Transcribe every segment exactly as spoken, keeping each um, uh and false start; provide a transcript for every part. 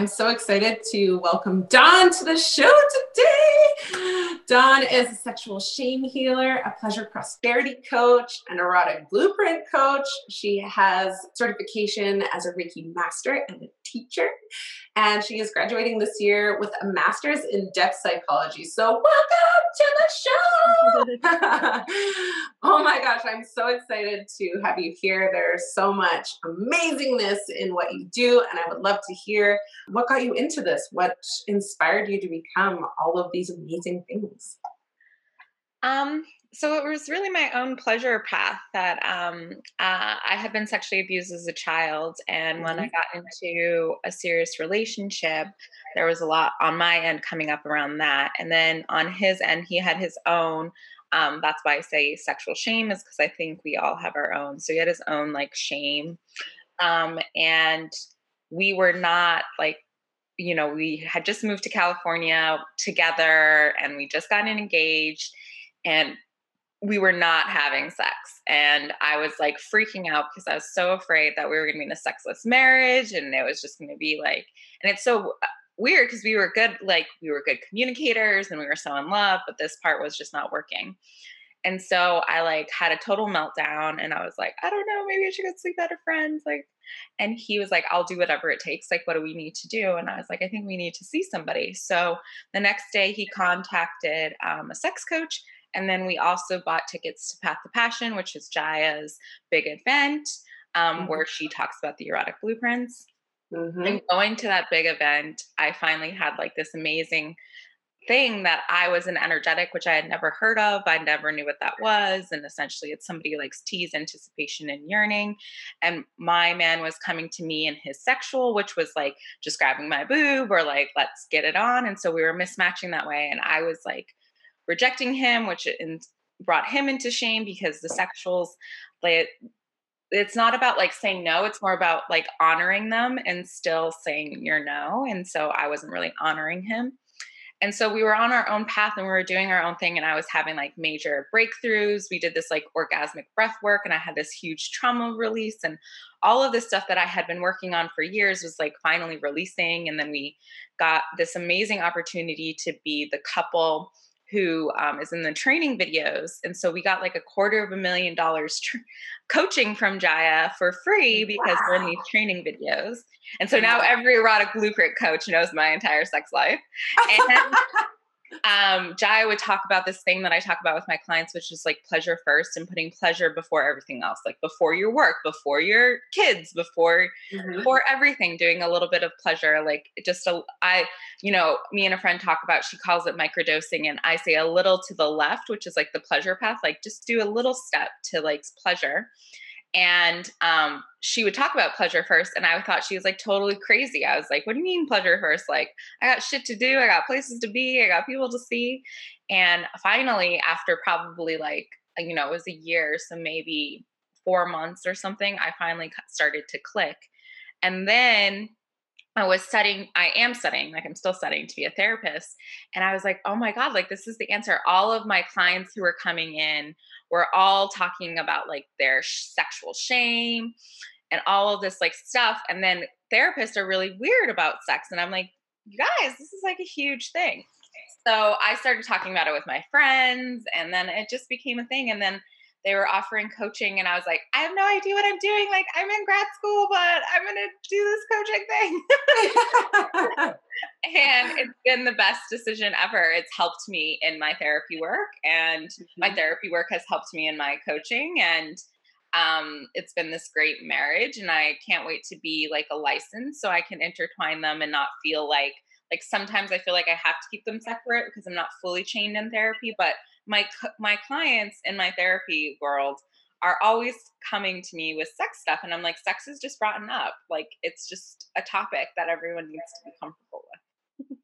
I'm so excited to welcome Dawn to the show today. Dawn is a sexual shame healer, a pleasure prosperity coach, an erotic blueprint coach. She has certification as a Reiki master and a teacher, and she is graduating this year with a master's in depth psychology. So welcome to the show. Oh my gosh, I'm so excited to have you here. There's so much amazingness in what you do, and I would love to hear what got you into this, what inspired you to become all of these amazing things. Um, so it was really my own pleasure path that um, uh, I had been sexually abused as a child. And mm-hmm. when I got into a serious relationship, there was a lot on my end coming up around that. And then on his end, he had his own. Um, that's why I say sexual shame, is because I think we all have our own. So he had his own like shame. Um, and we were not like, you know, we had just moved to California together and we just got engaged and we were not having sex. And I was like freaking out because I was so afraid that we were going to be in a sexless marriage, and it was just going to be like, and it's so weird because we were good, like we were good communicators and we were so in love, but this part was just not working. And so I like had a total meltdown and I was like, I don't know, maybe I should go sleep at a friend's. Like, and he was like, I'll do whatever it takes. Like, what do we need to do? And I was like, I think we need to see somebody. So the next day he contacted um, a sex coach. And then we also bought tickets to Path of Passion, which is Jaya's big event um, mm-hmm. where she talks about the erotic blueprints. Mm-hmm. And going to that big event, I finally had like this amazing thing that I was an energetic, which I had never heard of. I never knew what that was. And essentially it's somebody likes tease, anticipation, and yearning. And my man was coming to me in his sexual, which was like just grabbing my boob or like, let's get it on. And so we were mismatching that way. And I was like rejecting him, which in- brought him into shame because the sexuals, like, it's not about like saying no, it's more about like honoring them and still saying your no. And so I wasn't really honoring him. And so we were on our own path and we were doing our own thing. And I was having like major breakthroughs. We did this like orgasmic breath work and I had this huge trauma release, and all of this stuff that I had been working on for years was like finally releasing. And then we got this amazing opportunity to be the couple who um, is in the training videos. And so we got like a quarter of a million dollars tr- coaching from Jaya for free because wow. we're in these training videos. And so now every erotic blueprint coach knows my entire sex life. And um, Jaya would talk about this thing that I talk about with my clients, which is like pleasure first and putting pleasure before everything else, like before your work, before your kids, before, mm-hmm. before everything, doing a little bit of pleasure. Like just, a, I, you know, me and a friend talk about, she calls it microdosing, and I say a little to the left, which is like the pleasure path, like just do a little step to like pleasure. And, um, she would talk about pleasure first. And I thought she was like totally crazy. I was like, what do you mean pleasure first? Like I got shit to do. I got places to be. I got people to see. And finally, after probably like, you know, it was a year, so maybe four months or something, I finally started to click. And then I was studying, I am studying, like I'm still studying to be a therapist. And I was like, oh my God, like this is the answer. All of my clients who are coming in were all talking about like their sh- sexual shame and all of this like stuff. And then therapists are really weird about sex. And I'm like, you guys, this is like a huge thing. So I started talking about it with my friends, and then it just became a thing. And then they were offering coaching, and I was like, I have no idea what I'm doing. Like I'm in grad school, but I'm going to do this coaching thing. And it's been the best decision ever. It's helped me in my therapy work, and my therapy work has helped me in my coaching. And, um, it's been this great marriage, and I can't wait to be like a license so I can intertwine them and not feel like, like sometimes I feel like I have to keep them separate because I'm not fully chained in therapy, but My my clients in my therapy world are always coming to me with sex stuff. And I'm like, sex is just brought up. Like, it's just a topic that everyone needs to be comfortable with.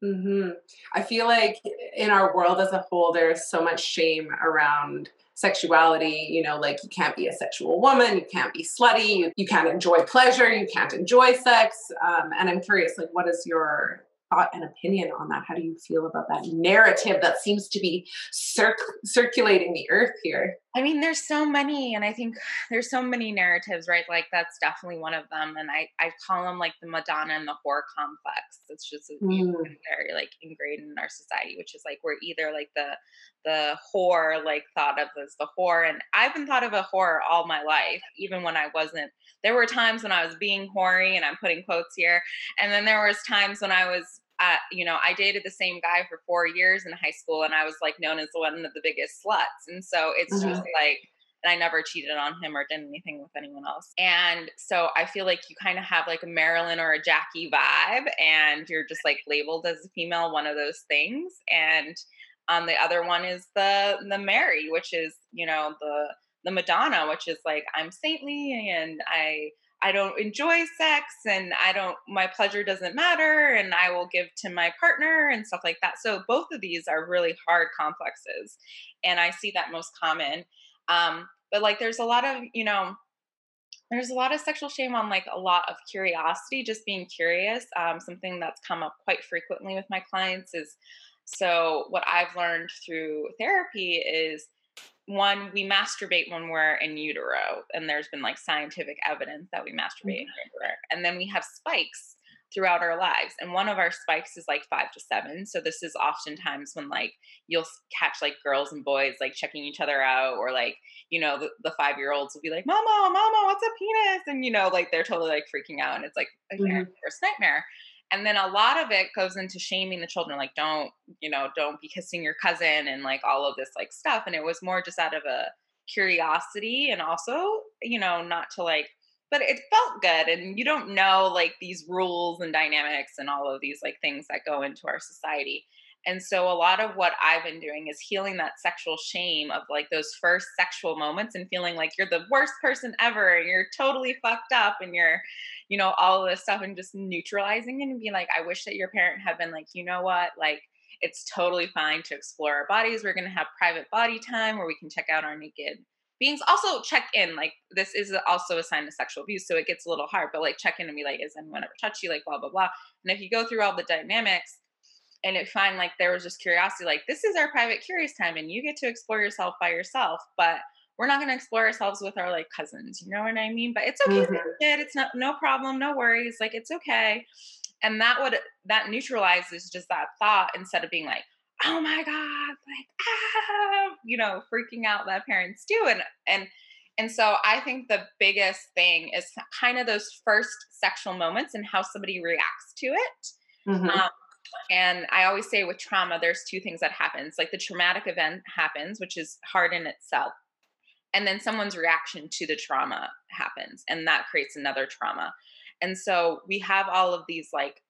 Mm-hmm. I feel like in our world as a whole, there's so much shame around sexuality. You know, like you can't be a sexual woman, you can't be slutty, you, you can't enjoy pleasure, you can't enjoy sex. Um, and I'm curious, like, what is your thought and opinion on that? How do you feel about that narrative that seems to be cir- circulating the earth here? I mean, there's so many, and I think there's so many narratives, right? Like that's definitely one of them. And I, I call them like the Madonna and the whore complex. It's just mm. you know, very like ingrained in our society, which is like, we're either like the, the whore, like thought of as the whore. And I've been thought of a whore all my life, even when I wasn't. There were times when I was being whory, and I'm putting quotes here. And then there was times when I was, Uh, you know, I dated the same guy for four years in high school, and I was like known as one of the biggest sluts. And so it's mm-hmm. just like, and I never cheated on him or did anything with anyone else. And so I feel like you kind of have like a Marilyn or a Jackie vibe, and you're just like labeled as a female, one of those things. And on um, the other one is the, the Mary, which is, you know, the, the Madonna, which is like, I'm saintly and I, I don't enjoy sex, and I don't, my pleasure doesn't matter, and I will give to my partner and stuff like that. So both of these are really hard complexes, and I see that most common. Um, but like, there's a lot of, you know, there's a lot of sexual shame on like a lot of curiosity, just being curious. Um, something that's come up quite frequently with my clients is, so what I've learned through therapy is, one, we masturbate when we're in utero, and there's been like scientific evidence that we masturbate mm-hmm. in utero. And then we have spikes throughout our lives. And one of our spikes is like five to seven. So this is oftentimes when like you'll catch like girls and boys like checking each other out, or like, you know, the, the five-year-olds will be like, mama, mama, what's a penis? And, you know, like they're totally like freaking out, and it's like a mm-hmm. first nightmare. And then a lot of it goes into shaming the children, like don't, you know, don't be kissing your cousin and like all of this like stuff. And it was more just out of a curiosity, and also, you know, not to like, but it felt good. And you don't know like these rules and dynamics and all of these like things that go into our society. And so a lot of what I've been doing is healing that sexual shame of like those first sexual moments and feeling like you're the worst person ever and you're totally fucked up and you're, you know, all of this stuff, and just neutralizing it and being like, I wish that your parent had been like, you know what, like it's totally fine to explore our bodies. We're going to have private body time where we can check out our naked beings. Also check in, like this is also a sign of sexual abuse. So it gets a little hard, but like check in and be like, is anyone ever touched you? Like blah, blah, blah. And if you go through all the dynamics, and it find like there was just curiosity, like this is our private curious time and you get to explore yourself by yourself, but we're not going to explore ourselves with our like cousins, you know what I mean? But it's okay. Mm-hmm. It's not, no problem. No worries. Like it's okay. And that would, that neutralizes just that thought instead of being like, oh my God, like, ah, you know, freaking out that parents do. And, and, and so I think the biggest thing is kind of those first sexual moments and how somebody reacts to it. Mm-hmm. Um, And I always say with trauma, there's two things that happens. Like the traumatic event happens, which is hard in itself. And then someone's reaction to the trauma happens, and that creates another trauma. And so we have all of these like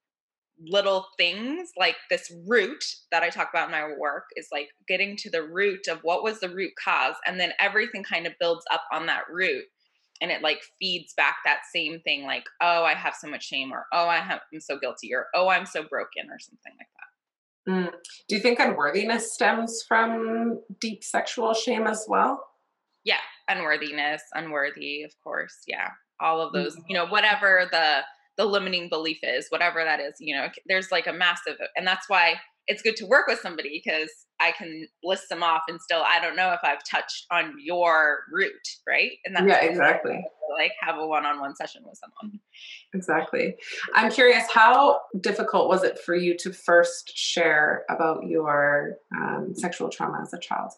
little things, like this root that I talk about in my work is like getting to the root of what was the root cause. And then everything kind of builds up on that root. And it like feeds back that same thing, like, oh, I have so much shame, or, oh, I have, I'm so guilty, or, oh, I'm so broken, or something like that. Mm. Do you think unworthiness stems from deep sexual shame as well? Yeah. Unworthiness, unworthy, of course. Yeah. All of those, mm-hmm. you know, whatever the, the limiting belief is, whatever that is, you know, there's like a massive, and that's why it's good to work with somebody, because I can list them off and still, I don't know if I've touched on your root. Right. And that's yeah, exactly. To, like have a one-on-one session with someone. Exactly. I'm curious, how difficult was it for you to first share about your um, sexual trauma as a child?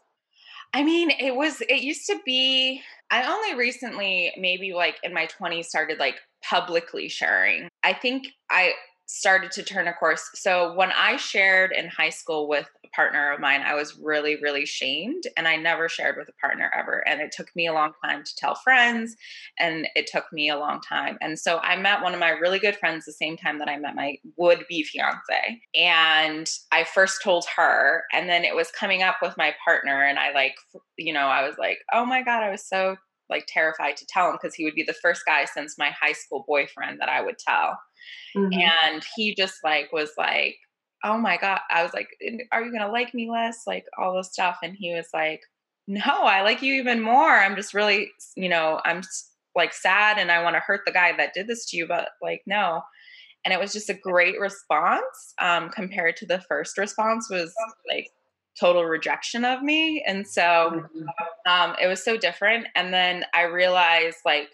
I mean, it was, it used to be, I only recently, maybe like in my twenties, started like publicly sharing. I think I started to turn a course. So when I shared in high school with a partner of mine, I was really, really shamed, and I never shared with a partner ever. And it took me a long time to tell friends, and it took me a long time. And so I met one of my really good friends the same time that I met my would-be fiance. And I first told her, and then it was coming up with my partner. And I like, you know, I was like, oh my God, I was so like terrified to tell him, because he would be the first guy since my high school boyfriend that I would tell. Mm-hmm. And he just like, was like, oh my God. I was like, are you going to like me less? Like all this stuff. And he was like, no, I like you even more. I'm just really, you know, I'm like sad, and I want to hurt the guy that did this to you, but like, no. And it was just a great response um, compared to the first response was like total rejection of me. And so um, it was so different. And then I realized like,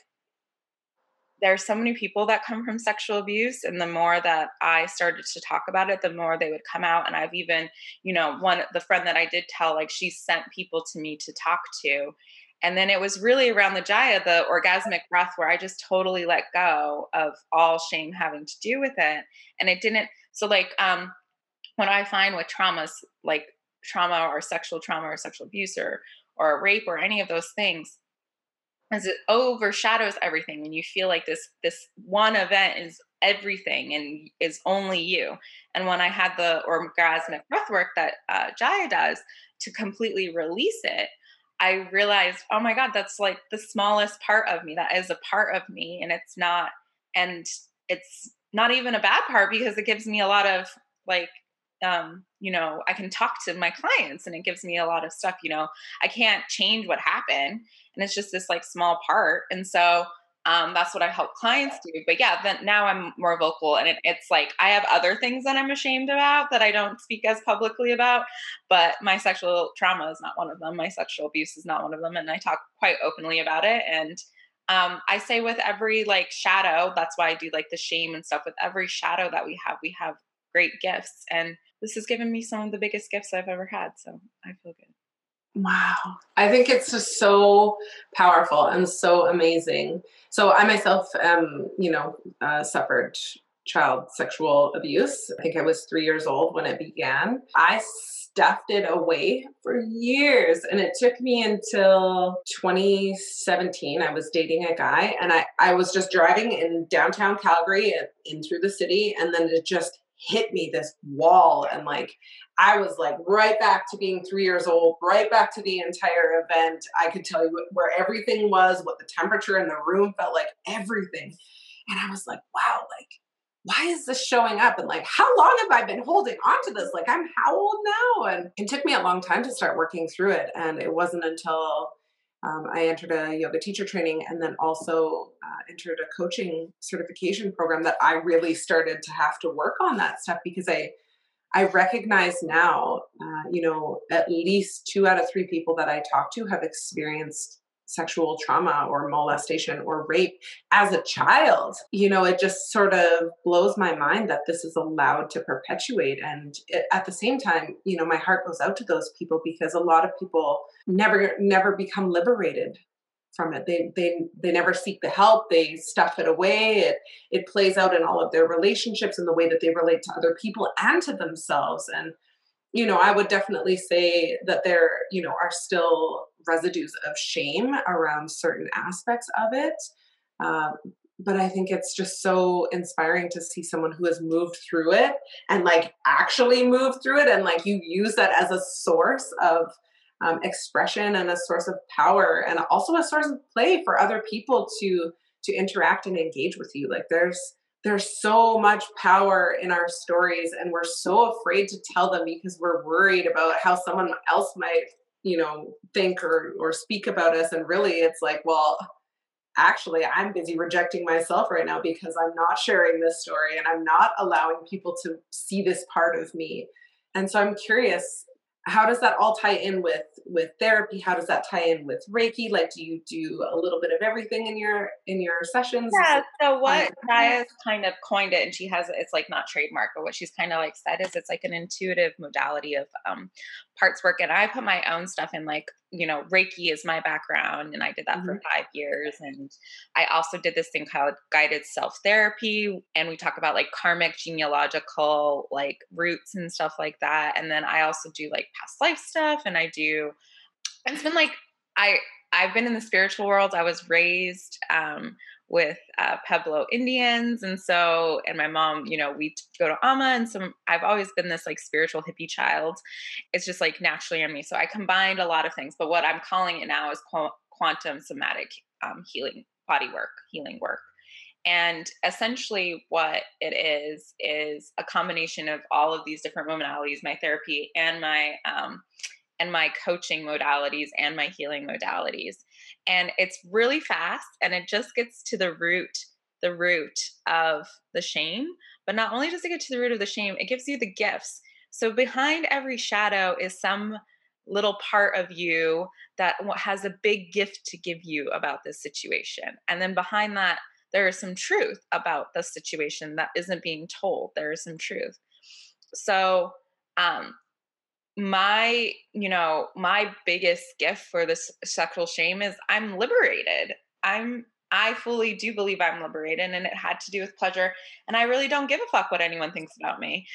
there are so many people that come from sexual abuse. And the more that I started to talk about it, the more they would come out. And I've even, you know, one, the friend that I did tell, like she sent people to me to talk to. And then it was really around the Jaya, the orgasmic breath, where I just totally let go of all shame having to do with it. And it didn't. So like, um, when I find with traumas, like trauma or sexual trauma or sexual abuse or, or rape or any of those things, as it overshadows everything, and you feel like this this one event is everything and is only you. And when I had the orgasmic breathwork that uh, Jaya does to completely release it, I realized, oh my God, that's like the smallest part of me. That is a part of me, and it's not, and it's not even a bad part because it gives me a lot of like. Um, you know, I can talk to my clients and it gives me a lot of stuff, you know, I can't change what happened and it's just this like small part. And so, um, that's what I help clients do. But yeah, then now I'm more vocal and it, it's like, I have other things that I'm ashamed about that I don't speak as publicly about, but my sexual trauma is not one of them. My sexual abuse is not one of them. And I talk quite openly about it. And, um, I say with every like shadow, that's why I do like the shame and stuff. With every shadow that we have, we have great gifts. And this has given me some of the biggest gifts I've ever had. So I feel good. Wow. I think it's just so powerful and so amazing. So I myself, um, you know, uh, suffered child sexual abuse. I think I was three years old when it began. I stuffed it away for years. And it took me until twenty seventeen. I was dating a guy and I, I was just driving in downtown Calgary and in through the city. And then it just hit me, this wall. And like, I was like right back to being three years old, right back to the entire event. I could tell you where everything was, what the temperature in the room felt like, everything. And I was like, wow, like, why is this showing up? And like, how long have I been holding on to this? Like, I'm how old now? And it took me a long time to start working through it. And it wasn't until Um, I entered a yoga teacher training and then also uh, entered a coaching certification program that I really started to have to work on that stuff, because I, I recognize now, uh, you know, at least two out of three people that I talk to have experienced sexual trauma or molestation or rape as a child. You know, it just sort of blows my mind that this is allowed to perpetuate. And it, at the same time, you know, my heart goes out to those people, because a lot of people never, never become liberated from it. They, they, they never seek the help. They stuff it away. It, it plays out in all of their relationships and the way that they relate to other people and to themselves. And, you know, I would definitely say that there, you know, are still residues of shame around certain aspects of it. Um, but I think it's just so inspiring to see someone who has moved through it and like actually moved through it. And like, you use that as a source of um, expression and a source of power, and also a source of play for other people to, to interact and engage with you. Like there's, There's so much power in our stories, and we're so afraid to tell them because we're worried about how someone else might, you know, think or, or speak about us. And really it's like, well, actually I'm busy rejecting myself right now because I'm not sharing this story and I'm not allowing people to see this part of me. And so I'm curious, how does that all tie in with, with therapy? How does that tie in with Reiki? Like, do you do a little bit of everything in your, in your sessions? Yeah. So what Jaya's kind of coined it, and she has, it's like not trademark, but what she's kind of like said is it's like an intuitive modality of, um, parts work. And I put my own stuff in, like, you know, Reiki is my background, and I did that mm-hmm. for five years. And I also did this thing called guided self-therapy. And we talk about like karmic, genealogical, like roots and stuff like that. And then I also do like past life stuff. And I do, and it's been like, I, I've been in the spiritual world. I was raised, um, with, uh, Pueblo Indians. And so, and my mom, you know, we go to Ama, and some, I've always been this like spiritual hippie child. It's just like naturally in me. So I combined a lot of things, but what I'm calling it now is qu- quantum somatic, um, healing, body work, healing work. And essentially what it is, is a combination of all of these different modalities, my therapy and my, um, and my coaching modalities and my healing modalities. And it's really fast, and it just gets to the root, the root of the shame, But not only does it get to the root of the shame, it gives you the gifts. So behind every shadow is some little part of you that has a big gift to give you about this situation. And then behind that, there is some truth about the situation that isn't being told. There is some truth. So um, my, you know, my biggest gift for this sexual shame is I'm liberated. I'm, I fully do believe I'm liberated, and it had to do with pleasure. And I really don't give a fuck what anyone thinks about me.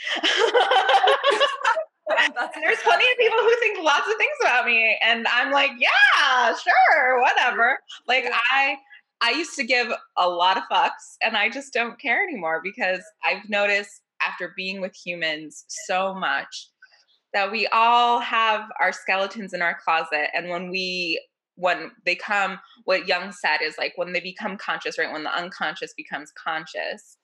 There's plenty of people who think lots of things about me, and I'm like, yeah, sure, whatever. Like I, I used to give a lot of fucks, and I just don't care anymore, because I've noticed after being with humans so much that we all have our skeletons in our closet. And when we, when they come, what Jung said is like when they become conscious, right? When the unconscious becomes conscious,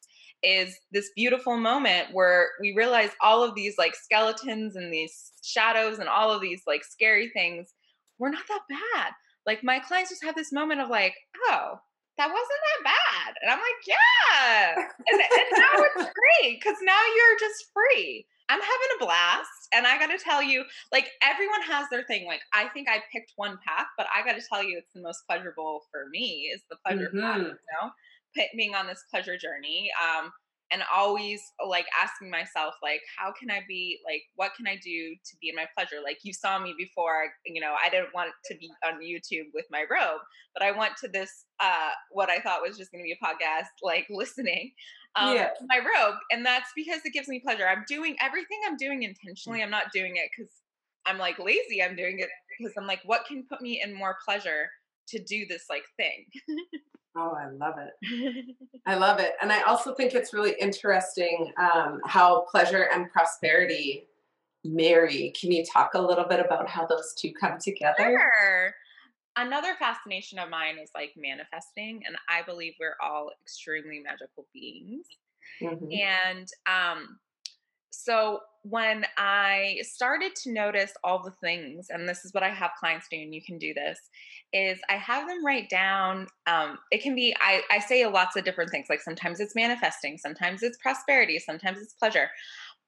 is this beautiful moment where we realize all of these like skeletons and these shadows and all of these like scary things were not that bad. Like my clients just have this moment of like, oh, that wasn't that bad. And I'm like, yeah. And, and now it's great, because now you're just free. I'm having a blast. And I got to tell you, like everyone has their thing. Like I think I picked one path, but I got to tell you, it's the most pleasurable for me is the pleasure mm-hmm. path, you know, being on this pleasure journey. Um, and always like asking myself, like, how can I be, like, what can I do to be in my pleasure? Like you saw me before, you know, I didn't want to be on YouTube with my robe, but I went to this, uh, what I thought was just going to be a podcast, like listening um, yeah. to my robe. And that's because it gives me pleasure. I'm doing everything I'm doing intentionally. I'm not doing it because I'm like lazy. I'm doing it because I'm like, what can put me in more pleasure to do this like thing? Oh, I love it. I love it. And I also think it's really interesting um, how pleasure and prosperity marry. Can you talk a little bit about how those two come together? Sure. Another fascination of mine is like manifesting. And I believe we're all extremely magical beings. Mm-hmm. And um, so when I started to notice all the things, and this is what I have clients do, and you can do this, is I have them write down, um, it can be, I, I say lots of different things. Like sometimes it's manifesting, sometimes it's prosperity, sometimes it's pleasure,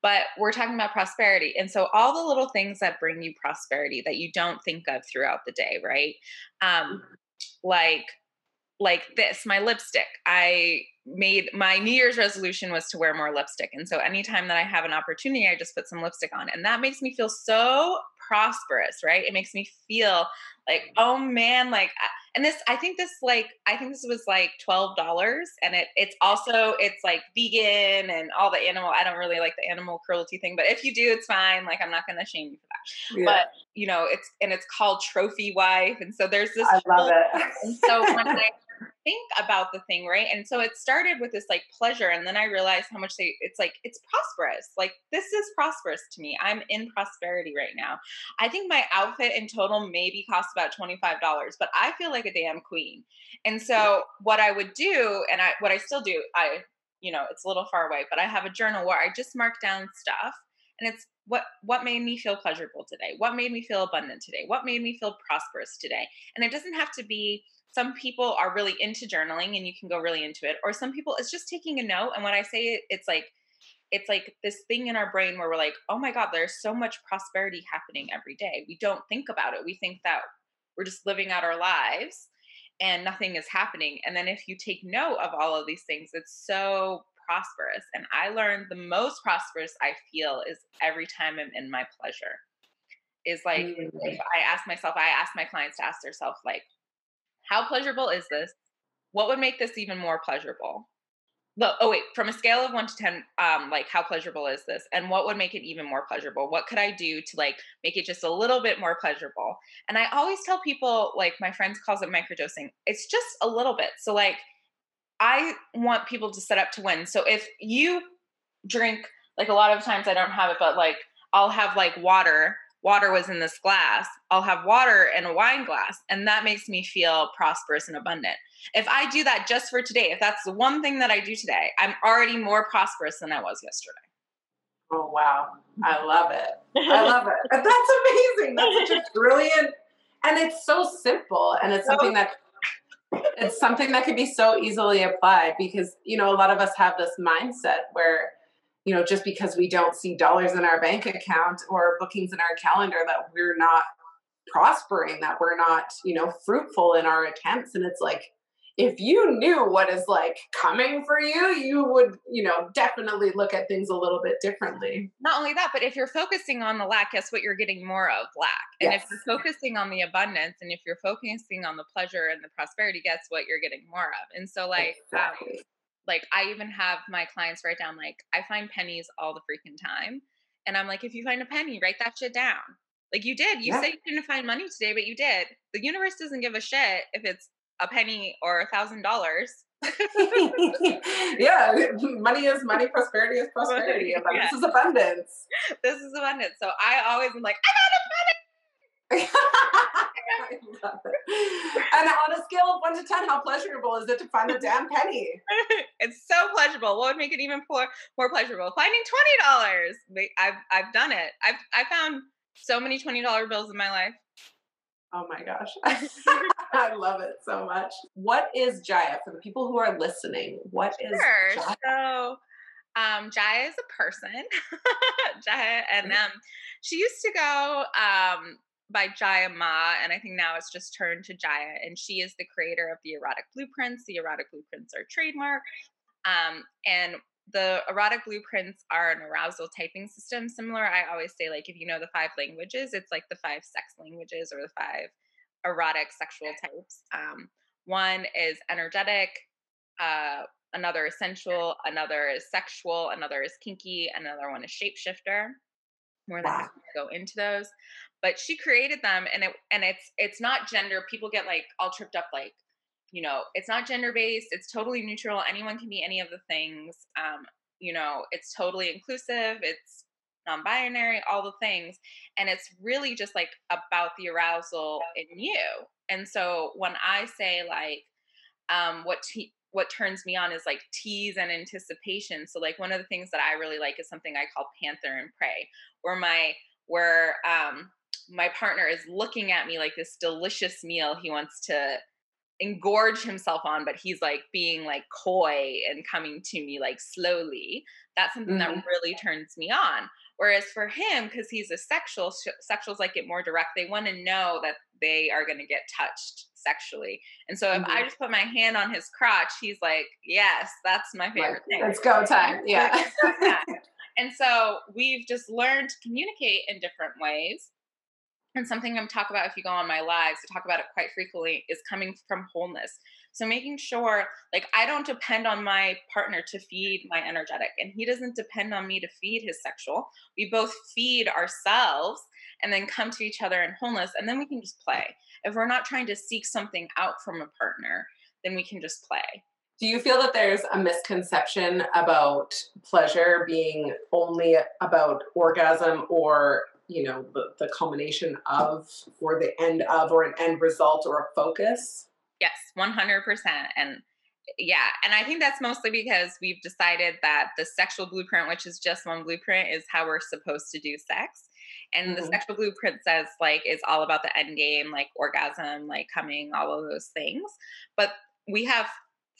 but we're talking about prosperity. And so all the little things that bring you prosperity that you don't think of throughout the day, right? Um, like, like this, my lipstick, I made my New Year's resolution was to wear more lipstick. And so anytime that I have an opportunity, I just put some lipstick on, and that makes me feel so prosperous, right? It makes me feel like, oh man, like, and this, I think this, like, I think this was like twelve dollars, and it, it's also, it's like vegan and all the animal. I don't really like the animal cruelty thing, but if you do, it's fine. Like, I'm not going to shame you for that, yeah. But you know, it's, and it's called Trophy Wife. And so there's this, I love it. And so when I think about the thing, right? And so it started with this like pleasure. And then I realized how much they, it's like, it's prosperous. Like this is prosperous to me. I'm in prosperity right now. I think my outfit in total maybe cost about twenty-five dollars, but I feel like a damn queen. And so what I would do, and I, what I still do, I, you know, it's a little far away, but I have a journal where I just mark down stuff, and it's what, what made me feel pleasurable today? What made me feel abundant today? What made me feel prosperous today? And it doesn't have to be, some people are really into journaling and you can go really into it. Or some people, it's just taking a note. And when I say it, it's like, it's like this thing in our brain where we're like, oh my God, there's so much prosperity happening every day. We don't think about it. We think that we're just living out our lives and nothing is happening. And then if you take note of all of these things, it's so prosperous. And I learned the most prosperous I feel is every time I'm in my pleasure. Is like, mm-hmm. if I ask myself, I ask my clients to ask themselves like, how pleasurable is this? What would make this even more pleasurable? Look, oh wait, from a scale of one to ten, um, like how pleasurable is this? And what would make it even more pleasurable? What could I do to like make it just a little bit more pleasurable? And I always tell people, like my friends calls it microdosing. It's just a little bit. So like, I want people to set up to win. So if you drink, like a lot of times I don't have it, but like, I'll have like water Water was in this glass. I'll have water in a wine glass. And that makes me feel prosperous and abundant. If I do that just for today, if that's the one thing that I do today, I'm already more prosperous than I was yesterday. Oh, wow. I love it. I love it. That's amazing. That's such a brilliant, and it's so simple. And it's something that It's something that could be so easily applied because, you know, a lot of us have this mindset where, you know, just because we don't see dollars in our bank account or bookings in our calendar that we're not prospering, that we're not, you know, fruitful in our attempts. And it's like, if you knew what is like coming for you, you would, you know, definitely look at things a little bit differently. Not only that, but if you're focusing on the lack, guess what you're getting more of? Lack. And yes. If you're focusing on the abundance and if you're focusing on the pleasure and the prosperity, guess what you're getting more of? And so like, exactly. um, like I even have my clients write down, like I find pennies all the freaking time. And I'm like, if you find a penny, write that shit down. Like you did, you yeah. said you didn't find money today, but you did. The universe doesn't give a shit if it's a penny or a thousand dollars. Yeah. Money is money. Prosperity is prosperity. Abundance yeah. is abundance. This is abundance. So I always am like, I got a penny. And on a scale of one to ten, how pleasurable is it to find a damn penny? It's so pleasurable. What would make it even more, more pleasurable? Finding twenty dollars. I've, I've done it. I've, I found so many twenty dollar bills in my life. Oh my gosh. I love it so much. What is Jaya for the people who are listening? What is sure. Jaya? So, um, Jaya is a person. Jaya, and um, she used to go um, by Jaya Ma, and I think now it's just turned to Jaya. And she is the creator of the Erotic Blueprints. The Erotic Blueprints are trademarked. Um, and the Erotic Blueprints are an arousal typing system. Similar, I always say, like, if you know the five languages, it's like the five sex languages or the five erotic sexual types. Um, one is energetic, uh, another is sensual, another is sexual, another is kinky, another one is shapeshifter. More than wow. go into those. But she created them, and it and it's it's not gender. People get, like, all tripped up, like, you know, it's not gender-based. It's totally neutral. Anyone can be any of the things. Um, you know, it's totally inclusive. It's non-binary, all the things. And it's really just like about the arousal in you. And so when I say like, um, what, te- what turns me on is like tease and anticipation. So like one of the things that I really like is something I call panther and prey, where my, where, um, my partner is looking at me like this delicious meal he wants to engorge himself on, but he's like being like coy and coming to me like slowly. That's something mm-hmm. that really turns me on. Whereas for him, because he's a sexual, sexuals like get more direct. They want to know that they are going to get touched sexually. And so mm-hmm. if I just put my hand on his crotch, he's like, yes, that's my favorite like, thing. Let's go time. Yeah. And so we've just learned to communicate in different ways. And something I'm talking about, if you go on my lives, I talk about it quite frequently, is coming from wholeness. So making sure, like, I don't depend on my partner to feed my energetic, and he doesn't depend on me to feed his sexual. We both feed ourselves and then come to each other in wholeness, and then we can just play. If we're not trying to seek something out from a partner, then we can just play. Do you feel that there's a misconception about pleasure being only about orgasm or you know, the, the culmination of, or the end of, or an end result or a focus? Yes, one hundred percent. And yeah. And I think that's mostly because we've decided that the sexual blueprint, which is just one blueprint, is how we're supposed to do sex. And mm-hmm. the sexual blueprint says like, it's all about the end game, like orgasm, like coming, all of those things. But we have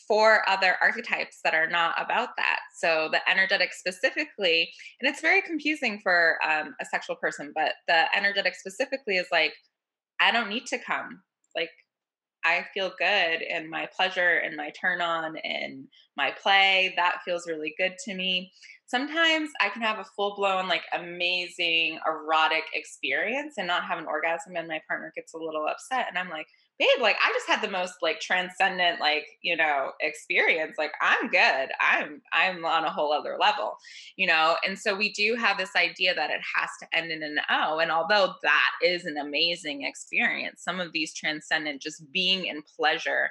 four other archetypes that are not about that. So the energetic specifically, and it's very confusing for um, a sexual person, but the energetic specifically is like, I don't need to come. Like, I feel good in my pleasure and my turn on and my play. That feels really good to me. Sometimes I can have a full blown, like amazing erotic experience and not have an orgasm, and my partner gets a little upset. And I'm like, babe, like I just had the most like transcendent, like, you know, experience. Like I'm good. I'm, I'm on a whole other level, you know? And so we do have this idea that it has to end in an O. And although that is an amazing experience, some of these transcendent, just being in pleasure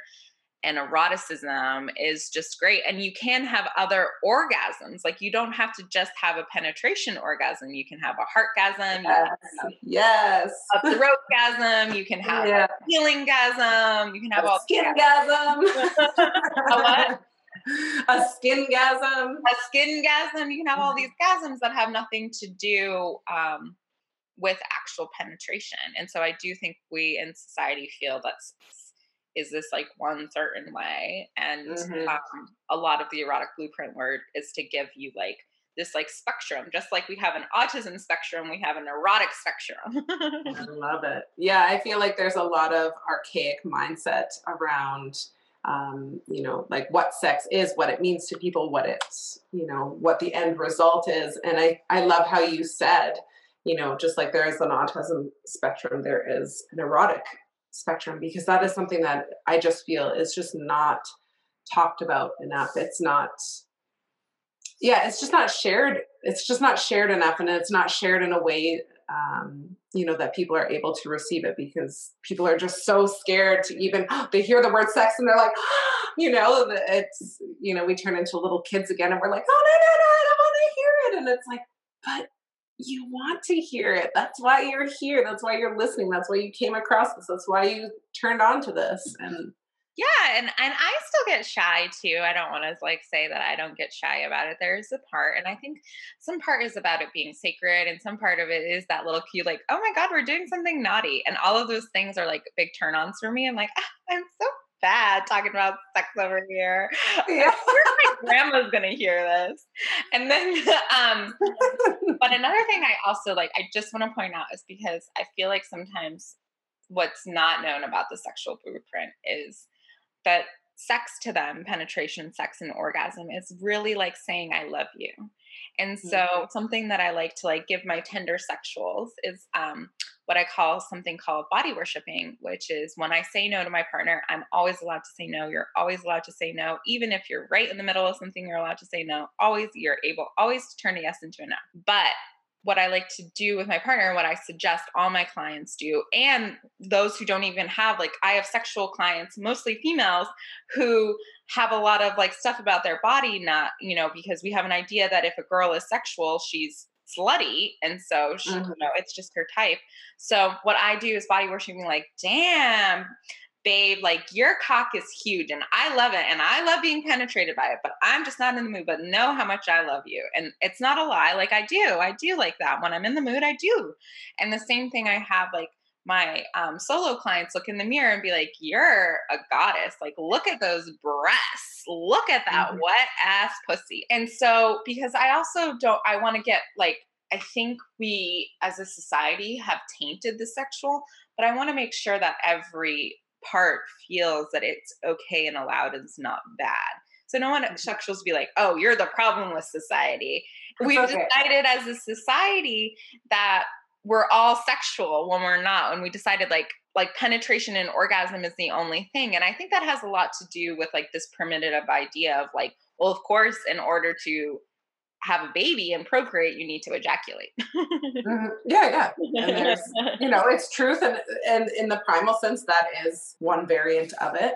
and eroticism is just great. And you can have other orgasms. Like you don't have to just have a penetration orgasm. You can have a heartgasm. Yes. Yes. A throatgasm. You can have yeah. a feelinggasm. You can have a all skingasm. A what? A skingasm. A skingasm. You can have all these gasms that have nothing to do um, with actual penetration. And so I do think we in society feel that's is this like one certain way? And mm-hmm. um, a lot of the erotic blueprint work is to give you like this like spectrum, just like we have an autism spectrum, we have an erotic spectrum. I love it. Yeah. I feel like there's a lot of archaic mindset around, um, you know, like what sex is, what it means to people, what it's, you know, what the end result is. And I, I love how you said, you know, just like there is an autism spectrum, there is an erotic spectrum, because that is something that I just feel is just not talked about enough. It's not, yeah, it's just not shared. It's just not shared enough. And it's not shared in a way, um, you know, that people are able to receive it, because people are just so scared to even, they hear the word sex and they're like, oh, you know, it's, you know, we turn into little kids again and we're like, oh, no, no, no, I don't want to hear it. And it's like, but you want to hear it. That's why you're here. That's why you're listening. That's why you came across this. That's why you turned on to this. And yeah. And, and I still get shy too. I don't want to like say that I don't get shy about it. There's a part, and I think some part is about it being sacred. And some part of it is that little cue, like, oh my God, we're doing something naughty. And all of those things are like big turn ons for me. I'm like, ah, I'm so bad talking about sex over here. Yeah. My grandma's gonna hear this. And then um but another thing I also like I just want to point out is, because I feel like sometimes what's not known about the sexual blueprint is that sex to them, penetration, sex and orgasm, is really like saying I love you. And so mm-hmm. something that I like to like give my tender sexuals is um what I call something called body worshiping, which is when I say no to my partner, I'm always allowed to say no. You're always allowed to say no. Even if you're right in the middle of something, you're allowed to say no. Always, you're able always to turn a yes into a no. But what I like to do with my partner, what I suggest all my clients do, and those who don't even have, like, I have sexual clients, mostly females, who have a lot of like stuff about their body, not, you know, because we have an idea that if a girl is sexual, she's slutty, and so she, mm-hmm. you know, it's just her type. So what I do is body worshiping, like, damn, babe, like your cock is huge and I love it and I love being penetrated by it, but I'm just not in the mood, but know how much I love you. And it's not a lie. Like I do, I do like that. When I'm in the mood, I do. And the same thing, I have like my um, solo clients look in the mirror and be like, you're a goddess. Like, look at those breasts. Look at that mm-hmm. wet ass pussy. And so, because I also don't, I want to get like, I think we as a society have tainted the sexual, but I want to make sure that every part feels that it's okay and allowed and it's not bad. So no one sexuals be like, oh, you're the problem with society. We've okay. decided as a society that we're all sexual when we're not. When we decided like, like penetration and orgasm is the only thing. And I think that has a lot to do with like this primitive idea of like, well, of course, in order to have a baby and procreate, you need to ejaculate. mm-hmm. Yeah. Yeah. And there's, you know, it's truth. And, and in the primal sense, that is one variant of it.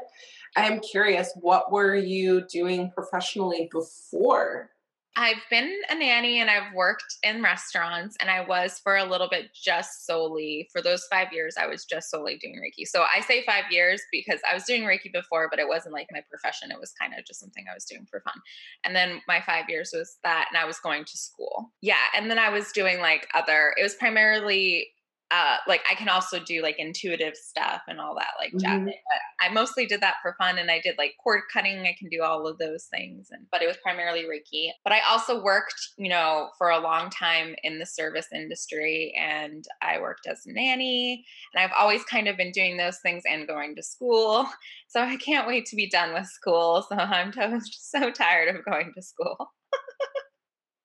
I am curious, what were you doing professionally before? I've been a nanny and I've worked in restaurants, and I was for a little bit just solely for those five years, I was just solely doing Reiki. So I say five years because I was doing Reiki before, but it wasn't like my profession. It was kind of just something I was doing for fun. And then my five years was that, and I was going to school. Yeah. And then I was doing like other, it was primarily uh, like, I can also do like intuitive stuff and all that, like jazz. Mm-hmm. But I mostly did that for fun. And I did like cord cutting. I can do all of those things. And, but it was primarily Reiki, but I also worked, you know, for a long time in the service industry, and I worked as a nanny, and I've always kind of been doing those things and going to school. So I can't wait to be done with school. So I'm just so tired of going to school.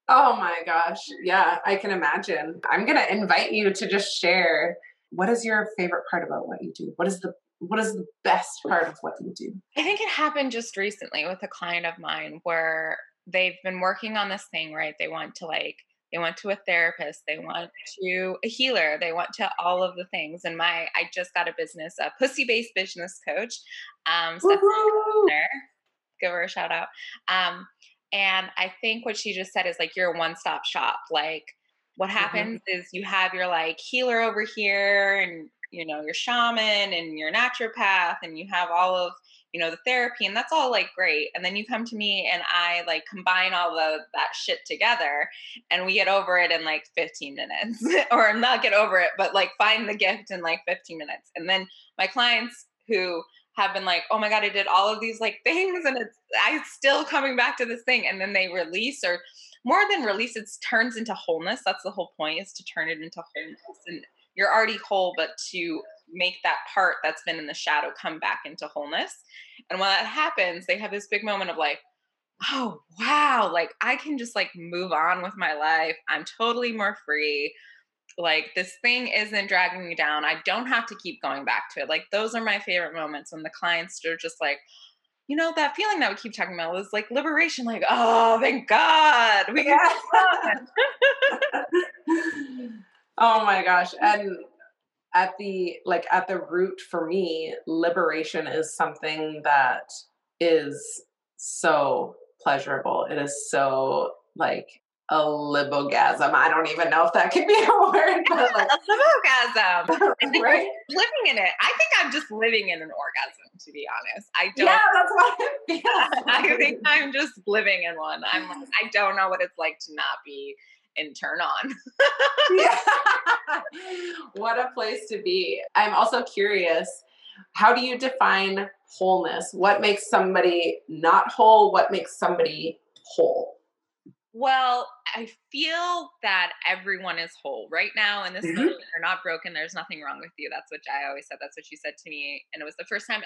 Oh my gosh. Yeah, I can imagine. I'm going to invite you to just share, what is your favorite part about what you do? What is the what is the best part of what you do? I think it happened just recently with a client of mine where they've been working on this thing, right? They want to like, they want to a therapist, they want to a healer, they want to all of the things. And my, I just got a business, a pussy-based business coach, um, Stephanie Connor, give her a shout out. Um, And I think what she just said is like, you're a one-stop shop. Like what happens mm-hmm. is you have your like healer over here, and, you know, your shaman and your naturopath, and you have all of, you know, the therapy, and that's all like great. And then you come to me and I like combine all the, that shit together, and we get over it in like fifteen minutes or not get over it, but like find the gift in like fifteen minutes. And then my clients who have been like, oh my God, I did all of these like things and it's, I'm still coming back to this thing. And then they release, or more than release, it turns into wholeness. That's the whole point, is to turn it into wholeness. And you're already whole, but to make that part that's been in the shadow come back into wholeness. And when that happens, they have this big moment of like, oh, wow, like I can just like move on with my life. I'm totally more free. Like this thing isn't dragging me down. I don't have to keep going back to it. Like those are my favorite moments when the clients are just like, you know, that feeling that we keep talking about was like liberation. Like, oh, thank God. We got oh my gosh. And at the, like at the root for me, liberation is something that is so pleasurable. It is so like a libogasm. I don't even know if that could be a word. But like, a libogasm. I think right? I'm living in it. I think I'm just living in an orgasm, to be honest. I don't. Yeah, that's what I feel. Yeah, I think I'm just living in one. I'm like, I don't know what it's like to not be in turn on. Yeah. What a place to be. I'm also curious, how do you define wholeness? What makes somebody not whole? What makes somebody whole? Well, I feel that everyone is whole right now in this mm-hmm. moment. You're not broken. There's nothing wrong with you. That's what Jaya always said. That's what she said to me. And it was the first time,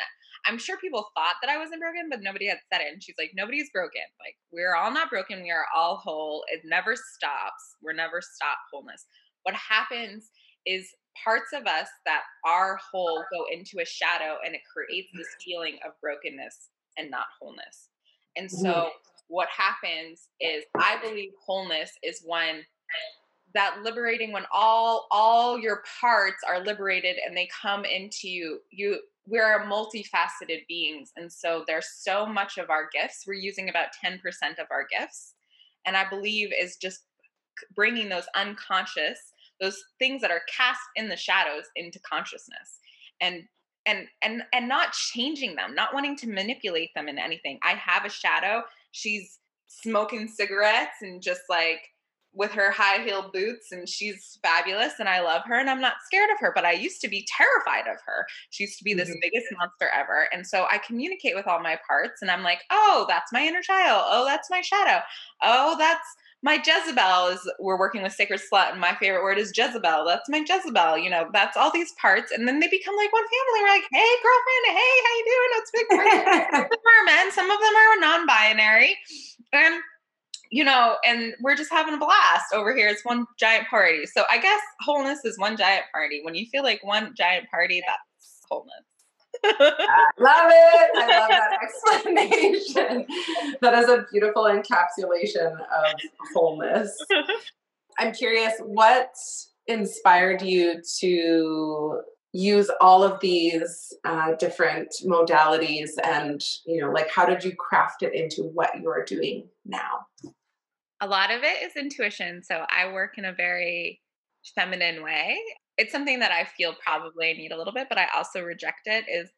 I'm sure people thought that I wasn't broken, but nobody had said it. And she's like, nobody's broken. Like, we're all not broken. We are all whole. It never stops. We're never stop wholeness. What happens is parts of us that are whole go into a shadow, and it creates this feeling of brokenness and not wholeness. And so mm-hmm. what happens is, I believe wholeness is when that liberating, when all, all your parts are liberated and they come into you, you, we're multifaceted beings. And so there's so much of our gifts. We're using about ten percent of our gifts. And I believe is just bringing those unconscious, those things that are cast in the shadows into consciousness, and and, and, and not changing them, not wanting to manipulate them in anything. I have a shadow. She's smoking cigarettes and just like with her high heel boots, and she's fabulous and I love her and I'm not scared of her, but I used to be terrified of her. She used to be this mm-hmm. biggest monster ever. And so I communicate with all my parts and I'm like, oh, that's my inner child. Oh, that's my shadow. Oh, that's my Jezebel. Is we're working with Sacred Slut, and my favorite word is Jezebel. That's my Jezebel. You know, that's all these parts. And then they become like one family. We're like, hey, girlfriend, hey, how you doing? It's big party. Some of them are men. Some of them are non-binary. And, you know, and we're just having a blast over here. It's one giant party. So I guess wholeness is one giant party. When you feel like one giant party, that's wholeness. I love it. I love that explanation. That is a beautiful encapsulation of wholeness. I'm curious, what inspired you to use all of these uh, different modalities, and, you know, like, how did you craft it into what you're doing now? A lot of it is intuition. So I work in a very feminine way. It's something that I feel probably I need a little bit, but I also reject it, is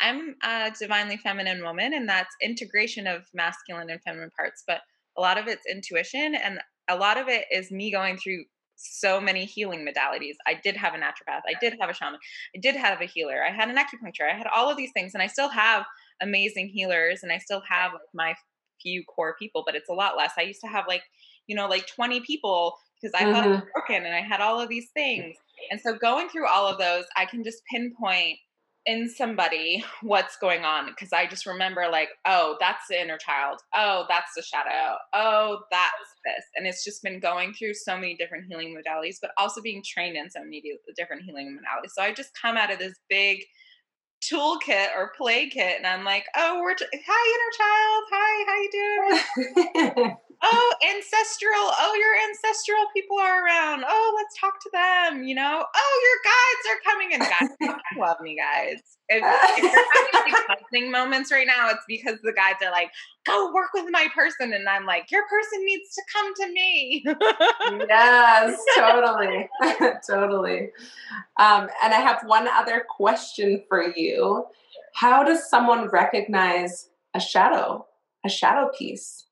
I'm a divinely feminine woman, and that's integration of masculine and feminine parts. But a lot of it's intuition, and a lot of it is me going through so many healing modalities. I did have a naturopath. I did have a shaman. I did have a healer. I had an acupuncturist. I had all of these things, and I still have amazing healers, and I still have my few core people, but it's a lot less. I used to have like, you know, like twenty people, because I mm-hmm. thought I was broken and I had all of these things. And so going through all of those, I can just pinpoint in somebody what's going on, because I just remember like, oh, that's the inner child. Oh, that's the shadow. Oh, that's this. And it's just been going through so many different healing modalities, but also being trained in so many different healing modalities. So I just come out of this big toolkit or play kit, and I'm like, oh, we're t- hi, inner child. Hi, how you doing? Oh, ancestral. Oh, your ancestral people are around. Oh, let's talk to them, you know? Oh, your guides are coming in. Guys, I love me, guys. If, if you're having like listening moments right now, it's because the guides are like, go work with my person. And I'm like, your person needs to come to me. Yes, totally. Totally. Um, and I have one other question for you. How does someone recognize a shadow, a shadow piece?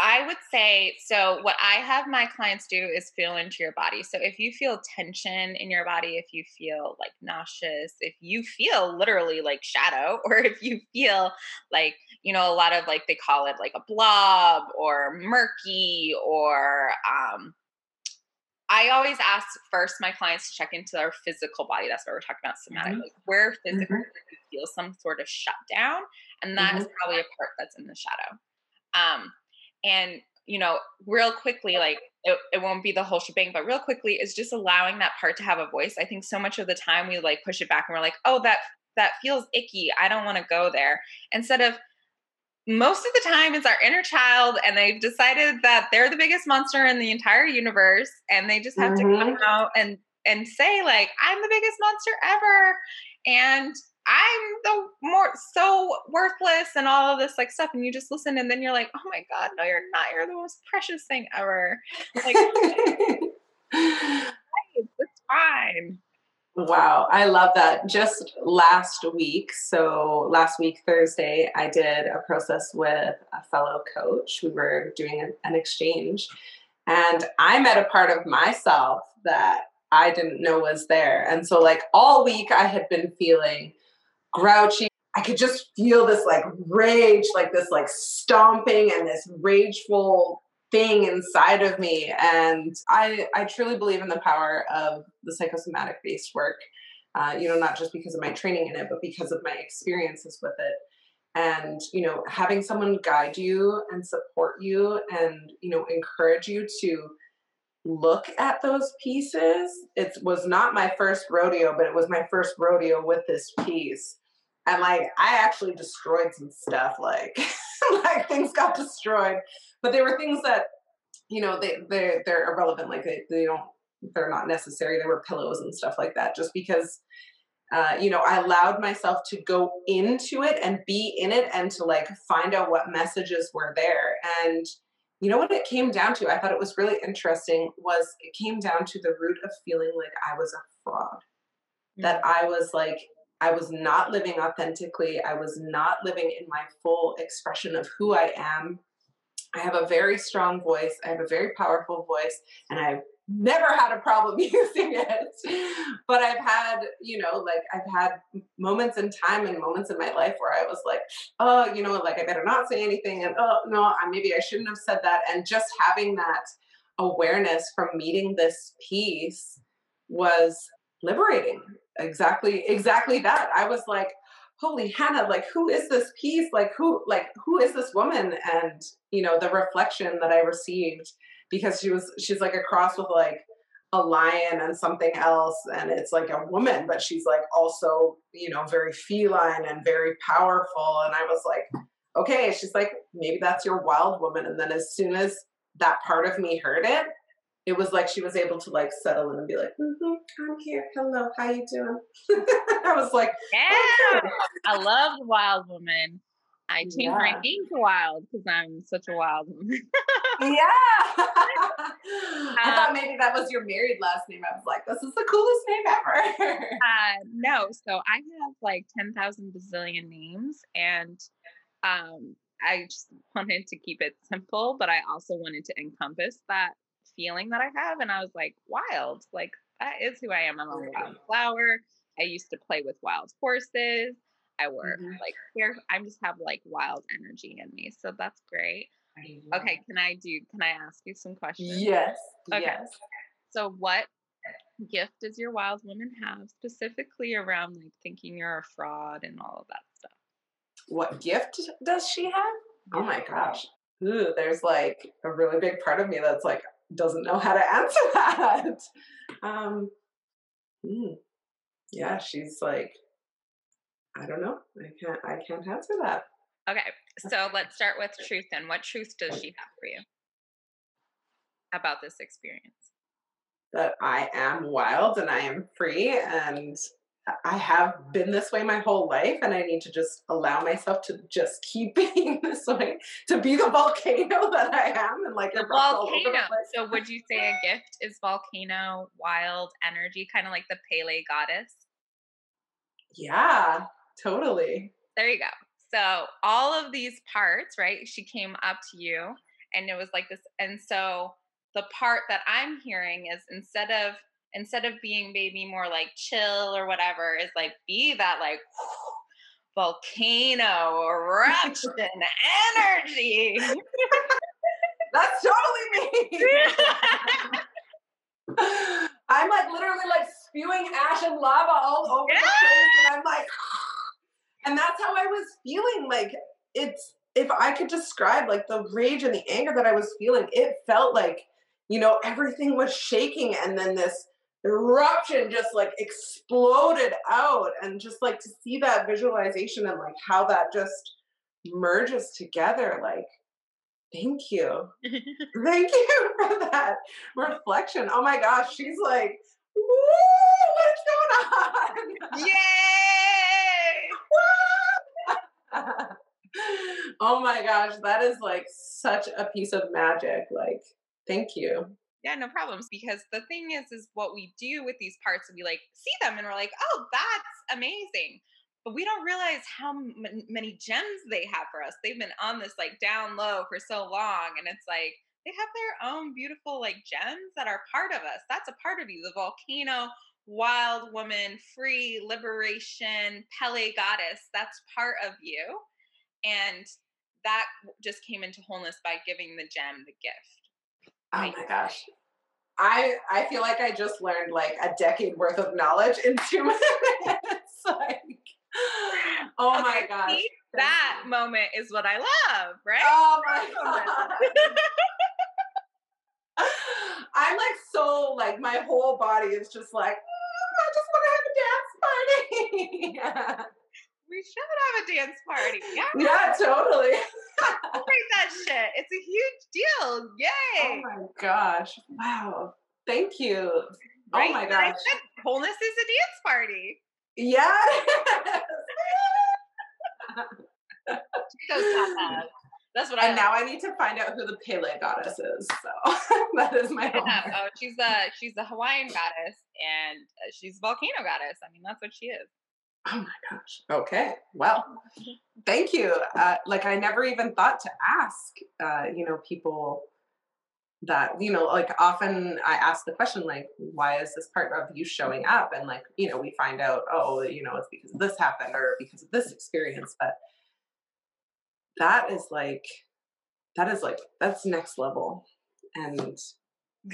I would say, so what I have my clients do is feel into your body. So if you feel tension in your body, if you feel like nauseous, if you feel literally like shadow, or if you feel like, you know, a lot of like, they call it like a blob or murky, or, um, I always ask first my clients to check into their physical body. That's what we're talking about, somatic. Mm-hmm. Like where physically mm-hmm. you feel some sort of shutdown. And that mm-hmm. is probably a part that's in the shadow. Um, And, you know, real quickly, like it, it won't be the whole shebang, but real quickly is just allowing that part to have a voice. I think so much of the time we like push it back and we're like, oh, that, that feels icky. I don't want to go there. Instead of most of the time it's our inner child, and they've decided that they're the biggest monster in the entire universe. And they just have mm-hmm. to come out and, and say like, I'm the biggest monster ever. And I'm the more so worthless and all of this like stuff. And you just listen. And then you're like, oh my God, no, you're not. You're the most precious thing ever. Like, it's fine. Wow. I love that. Just last week. So last week, Thursday, I did a process with a fellow coach. We were doing an exchange, and I met a part of myself that I didn't know was there. And so like all week I had been feeling grouchy. I could just feel this like rage, like this like stomping and this rageful thing inside of me. And I, I truly believe in the power of the psychosomatic based work, uh, you know, not just because of my training in it, but because of my experiences with it. And, you know, having someone guide you and support you and, you know, encourage you to look at those pieces. It was not my first rodeo, but it was my first rodeo with this piece. And like, I actually destroyed some stuff. Like, like things got destroyed, but there were things that, you know, they, they're, they're irrelevant. Like they, they don't, they're not necessary. There were pillows and stuff like that, just because, uh, you know, I allowed myself to go into it and be in it and to like find out what messages were there. And you know what it came down to, I thought it was really interesting, was it came down to the root of feeling like I was a fraud, mm-hmm. that I was like, I was not living authentically. I was not living in my full expression of who I am. I have a very strong voice. I have a very powerful voice, and I've never had a problem using it, but I've had, you know, like I've had moments in time and moments in my life where I was like, oh, you know, like I better not say anything. And oh no, maybe I shouldn't have said that. And just having that awareness from meeting this piece was liberating. Exactly. Exactly that. I was like, holy Hannah, like who is this piece? Like who, like who is this woman? And you know, the reflection that I received, because she was, she's like a cross with like a lion and something else. And it's like a woman, but she's like also, you know, very feline and very powerful. And I was like, okay, she's like, maybe that's your wild woman. And then as soon as that part of me heard it, it was like, she was able to like settle in and be like, mm-hmm, I'm here. Hello. How you doing? I was like, yeah, okay. I love the wild woman. I changed yeah. my name to wild because I'm such a wild woman. Yeah. I um, thought maybe that was your married last name. I was like, this is the coolest name ever. uh, no. So I have like ten thousand bazillion names, and um, I just wanted to keep it simple, but I also wanted to encompass that feeling that I have. And I was like, wild, like that is who I am. I'm a wild flower. I used to play with wild horses. I work mm-hmm. like here. I just have like wild energy in me. So that's great. Okay. Can I do, can I ask you some questions? Yes. Okay. Yes. So what gift does your wild woman have specifically around like thinking you're a fraud and all of that stuff? What gift does she have? Oh my gosh. Ooh, there's like a really big part of me that's like, doesn't know how to answer that. Um, yeah, she's like, I don't know. I can't, I can't answer that. Okay. So let's start with truth then. What truth does she have for you about this experience? That I am wild and I am free, and I have been this way my whole life, and I need to just allow myself to just keep being this way, to be the volcano that I am. And like the volcano. So would you say a gift is volcano, wild energy, kind of like the Pele goddess? Yeah, totally. There you go. So all of these parts, right? She came up to you And it was like this. And so the part that I'm hearing is instead of, instead of being maybe more like chill or whatever, is like be that like whoo, volcano eruption energy. That's totally me. I'm like literally like spewing ash and lava all over yeah. the place, and I'm like, and that's how I was feeling. Like it's, if I could describe like the rage and the anger that I was feeling, it felt like, you know, everything was shaking, and then this eruption just like exploded out, and just like to see that visualization and like how that just merges together, like. Thank you. Thank you for that reflection. Oh my gosh. She's like, woo, what's going on? Yay! Oh my gosh. That is like such a piece of magic. Like, thank you. Yeah, no problems. Because the thing is, is what we do with these parts, we like see them and we're like, oh, that's amazing. But we don't realize how m- many gems they have for us. They've been on this like down low for so long. And it's like, they have their own beautiful like gems that are part of us. That's a part of you. The volcano, wild woman, free, liberation, Pele goddess. That's part of you. And that just came into wholeness by giving the gem the gift. Oh my gosh. I, I feel like I just learned like a decade worth of knowledge in two minutes. Like, oh okay, my gosh. See, that you. Moment is what I love, right? Oh my God. I'm like so like my whole body is just like, mm, I just want to have a dance party. Yeah. We should have a dance party. Yeah, yeah, totally. Celebrate that shit. It's a huge deal. Yay. Oh my gosh. Wow. Thank you. Right? Oh my gosh. I said, wholeness is a dance party. Yeah. That's what I. And now I need to find out who the Pele goddess is. So that is my. Yeah. Oh, she's the she's the Hawaiian goddess, and she's a volcano goddess. I mean, that's what she is. Oh my gosh. Okay. Well, thank you. Uh, like I never even thought to ask. Uh, you know, people that, you know, like often I ask the question, like, why is this part of you showing up? And like, you know, we find out, oh, you know, it's because this happened or because of this experience. But that is like, that is like, that's next level. And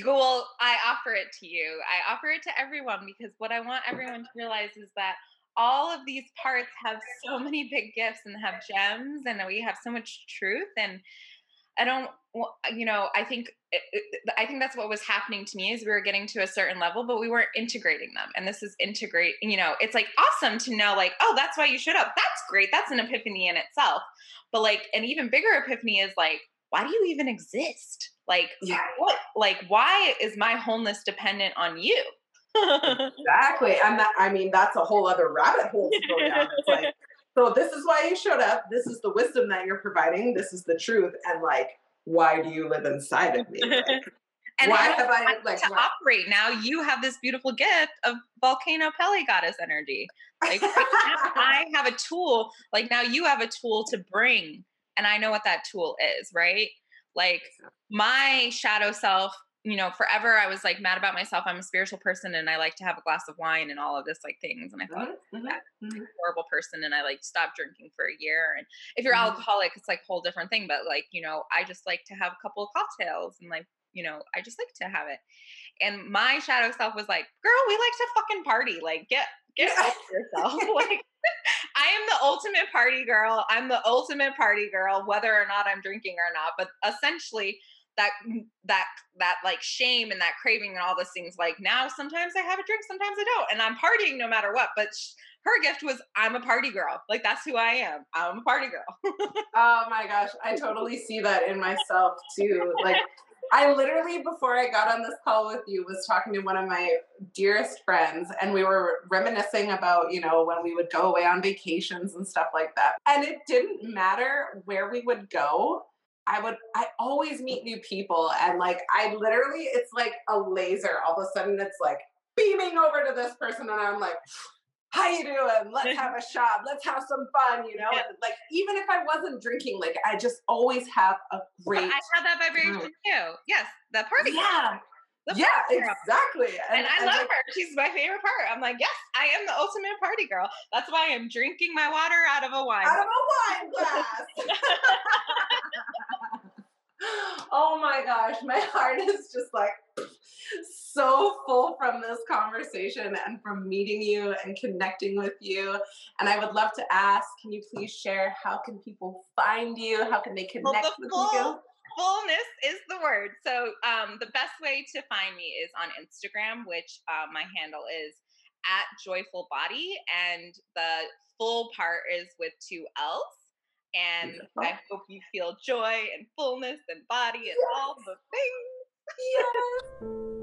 well, I offer it to you. I offer it to everyone, because what I want everyone to realize is that all of these parts have so many big gifts and have gems, and we have so much truth. And I don't, you know, I think, I think that's what was happening to me, is we were getting to a certain level, but we weren't integrating them. And this is integrate, you know, it's like awesome to know like, oh, that's why you showed up. That's great. That's an epiphany in itself. But like, an even bigger epiphany is like, why do you even exist? Like, yeah. what, like, why is my wholeness dependent on you? Exactly. And that, I mean, that's a whole other rabbit hole to go down. It's like, so this is why you showed up. This is the wisdom that you're providing. This is the truth. And like, why do you live inside of me? Like, and why have I like to why? operate now? You have this beautiful gift of volcano Pele goddess energy. Like I have a tool. Like now you have a tool to bring, and I know what that tool is, right? Like my shadow self. You know, forever I was like mad about myself. I'm a spiritual person and I like to have a glass of wine and all of this like things. And I thought mm-hmm. I'm a mm-hmm. horrible person, and I like stopped drinking for a year. And if you're mm-hmm. alcoholic, it's like a whole different thing. But like, you know, I just like to have a couple of cocktails, and like, you know, I just like to have it. And my shadow self was like, girl, we like to fucking party. Like get, get out of yourself. Like I am the ultimate party girl. I'm the ultimate party girl, whether or not I'm drinking or not. But essentially that, that, that like shame and that craving and all those things. Like now sometimes I have a drink, sometimes I don't, and I'm partying no matter what. But sh- her gift was, I'm a party girl. Like that's who I am. I'm a party girl. Oh my gosh. I totally see that in myself too. Like I literally, before I got on this call with you, was talking to one of my dearest friends, and we were reminiscing about, you know, when we would go away on vacations and stuff like that. And it didn't matter where we would go. I would, I always meet new people, and like, I literally, it's like a laser. All of a sudden it's like beaming over to this person, and I'm like, how you doing? Let's have a shot. Let's have some fun, you know? Yeah. Like, even if I wasn't drinking, like, I just always have a great I have that vibration group. too. Yes, the party. Yeah. The yeah, exactly. And, and I and love like, her. She's my favorite part. I'm like, yes, I am the ultimate party girl. That's why I'm drinking my water out of a wine Out glass. of a wine glass. Oh my gosh, my heart is just like so full from this conversation and from meeting you and connecting with you. And I would love to ask, can you please share, how can people find you? How can they connect with you? Fullness is the word. So um, the best way to find me is on Instagram, which uh, my handle is at Joyful Body, and the full part is with two L's. And Beautiful. I hope you feel joy and fullness and body and yes. all the things. Yes.